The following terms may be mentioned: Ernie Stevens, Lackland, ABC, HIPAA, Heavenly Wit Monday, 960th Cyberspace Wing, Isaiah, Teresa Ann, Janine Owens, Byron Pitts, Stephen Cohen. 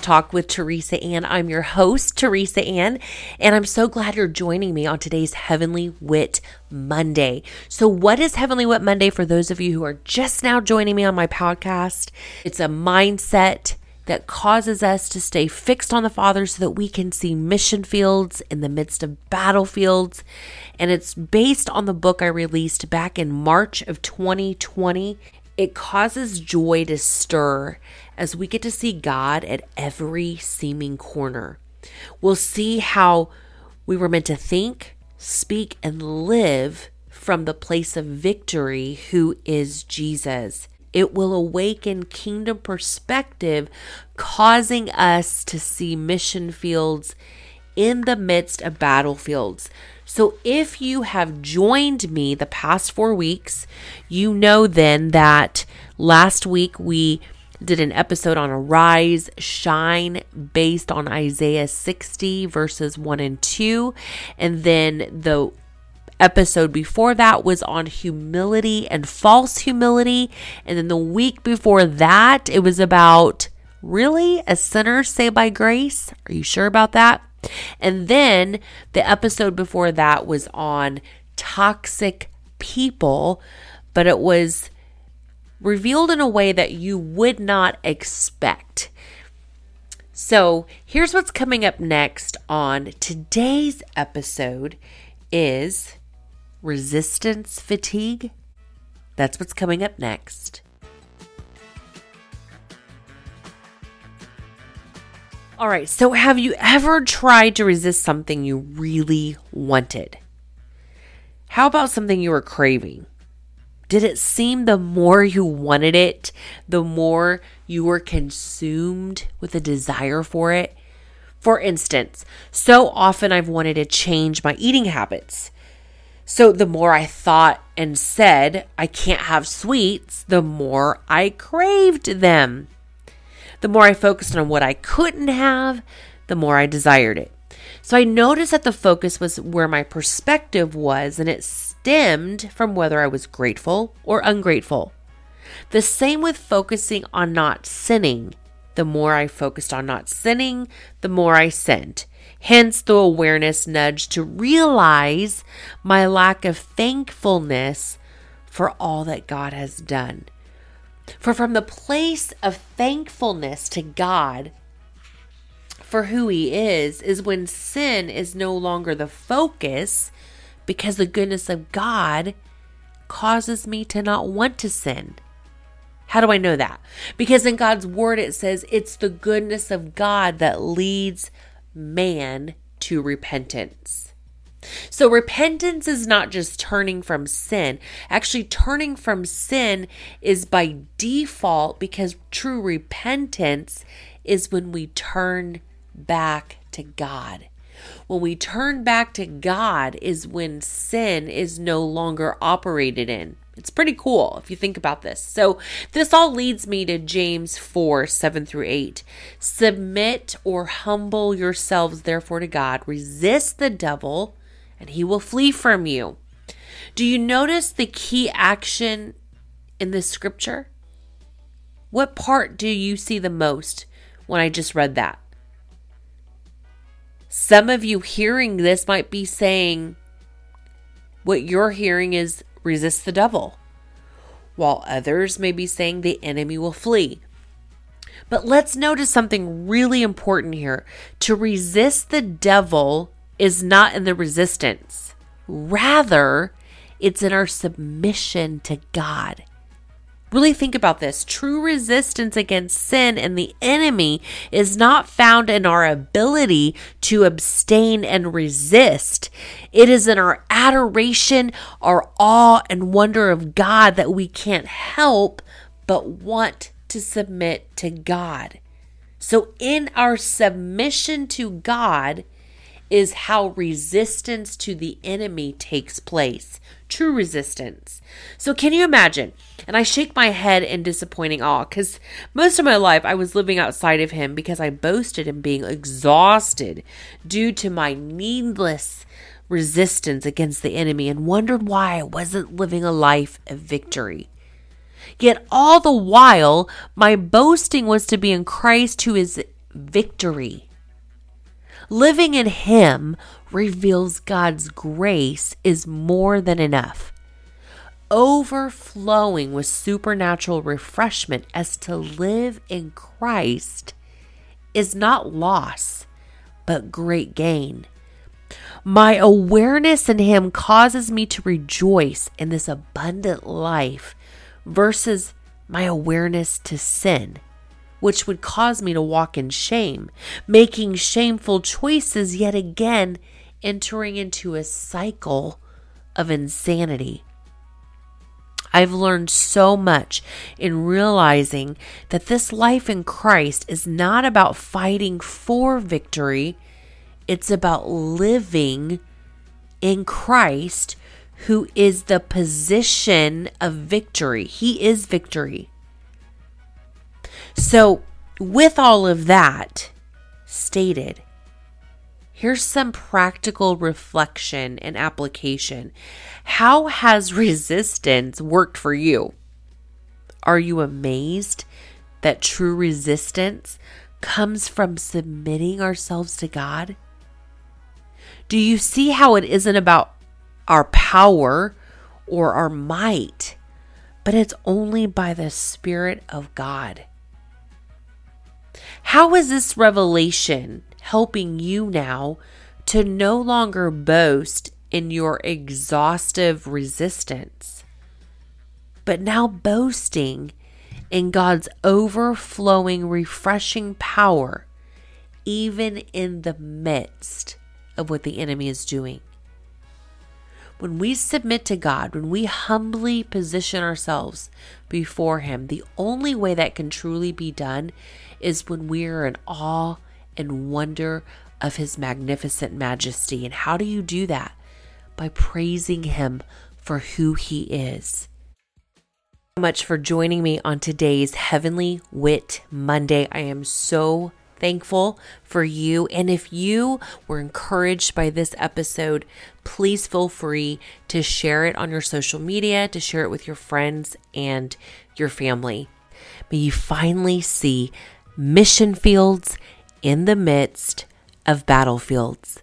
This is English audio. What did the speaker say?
to Talk with Teresa Ann. I'm your host, Teresa Ann, and I'm so glad you're joining me on today's Heavenly Wit Monday. So what is Heavenly Wit Monday for those of you who are just now joining me on my podcast? It's a mindset that causes us to stay fixed on the Father so that we can see mission fields in the midst of battlefields. And it's based on the book I released back in March of 2020. It causes joy to stir as we get to see God at every seeming corner. We'll see how we were meant to think, speak, and live from the place of victory, who is Jesus. It will awaken kingdom perspective, causing us to see mission fields in the midst of battlefields. So if you have joined me the past 4 weeks, you know then that last week we did an episode on Arise, Shine, based on Isaiah 60 verses 1 and 2. And then the episode before that was on humility and false humility. And then the week before that, it was about, really, a sinner saved by grace? Are you sure about that? And then the episode before that was on toxic people, but it was revealed in a way that you would not expect. So here's what's coming up next on today's episode is resistance fatigue. That's what's coming up next. All right, so have you ever tried to resist something you really wanted? How about something you were craving? Did it seem the more you wanted it, the more you were consumed with a desire for it? For instance, so often I've wanted to change my eating habits. So the more I thought and said, I can't have sweets, the more I craved them. The more I focused on what I couldn't have, the more I desired it. So I noticed that the focus was where my perspective was, and it stemmed from whether I was grateful or ungrateful. The same with focusing on not sinning. The more I focused on not sinning, the more I sinned. Hence the awareness nudge to realize my lack of thankfulness for all that God has done. For from the place of thankfulness to God for who He is when sin is no longer the focus, because the goodness of God causes me to not want to sin. How do I know that? Because in God's word, it says it's the goodness of God that leads man to repentance. So repentance is not just turning from sin. Actually, turning from sin is by default, because true repentance is when we turn back to God. When we turn back to God is when sin is no longer operated in. It's pretty cool if you think about this. So this all leads me to James 4:7-8. Submit or humble yourselves therefore to God. Resist the devil, and he will flee from you. Do you notice the key action in this scripture? What part do you see the most when I just read that? Some of you hearing this might be saying, what you're hearing is resist the devil, while others may be saying the enemy will flee. But let's notice something really important here. To resist the devil is not in the resistance. Rather, it's in our submission to God. Really think about this. True resistance against sin and the enemy is not found in our ability to abstain and resist. It is in our adoration, our awe and wonder of God that we can't help but want to submit to God. So in our submission to God is how resistance to the enemy takes place. True resistance. So can you imagine? And I shake my head in disappointing awe, because most of my life I was living outside of Him because I boasted in being exhausted due to my needless resistance against the enemy, and wondered why I wasn't living a life of victory. Yet all the while, my boasting was to be in Christ, who is victory. Living in Him reveals God's grace is more than enough, overflowing with supernatural refreshment, as to live in Christ is not loss, but great gain. My awareness in Him causes me to rejoice in this abundant life versus my awareness to sin, which would cause me to walk in shame, making shameful choices, yet again entering into a cycle of insanity. I've learned so much in realizing that this life in Christ is not about fighting for victory. It's about living in Christ, who is the position of victory. He is victory. So, with all of that stated, here's some practical reflection and application. How has resistance worked for you? Are you amazed that true resistance comes from submitting ourselves to God? Do you see how it isn't about our power or our might, but it's only by the Spirit of God? How is this revelation helping you now to no longer boast in your exhaustive resistance, but now boasting in God's overflowing, refreshing power, even in the midst of what the enemy is doing? When we submit to God, when we humbly position ourselves before Him, the only way that can truly be done is when we are in awe and wonder of His magnificent majesty. And how do you do that? By praising Him for who He is. Thank you so much for joining me on today's Heavenly Wit Monday. I am so thankful for you. And if you were encouraged by this episode, please feel free to share it on your social media, to share it with your friends and your family. May you finally see mission fields in the midst of battlefields.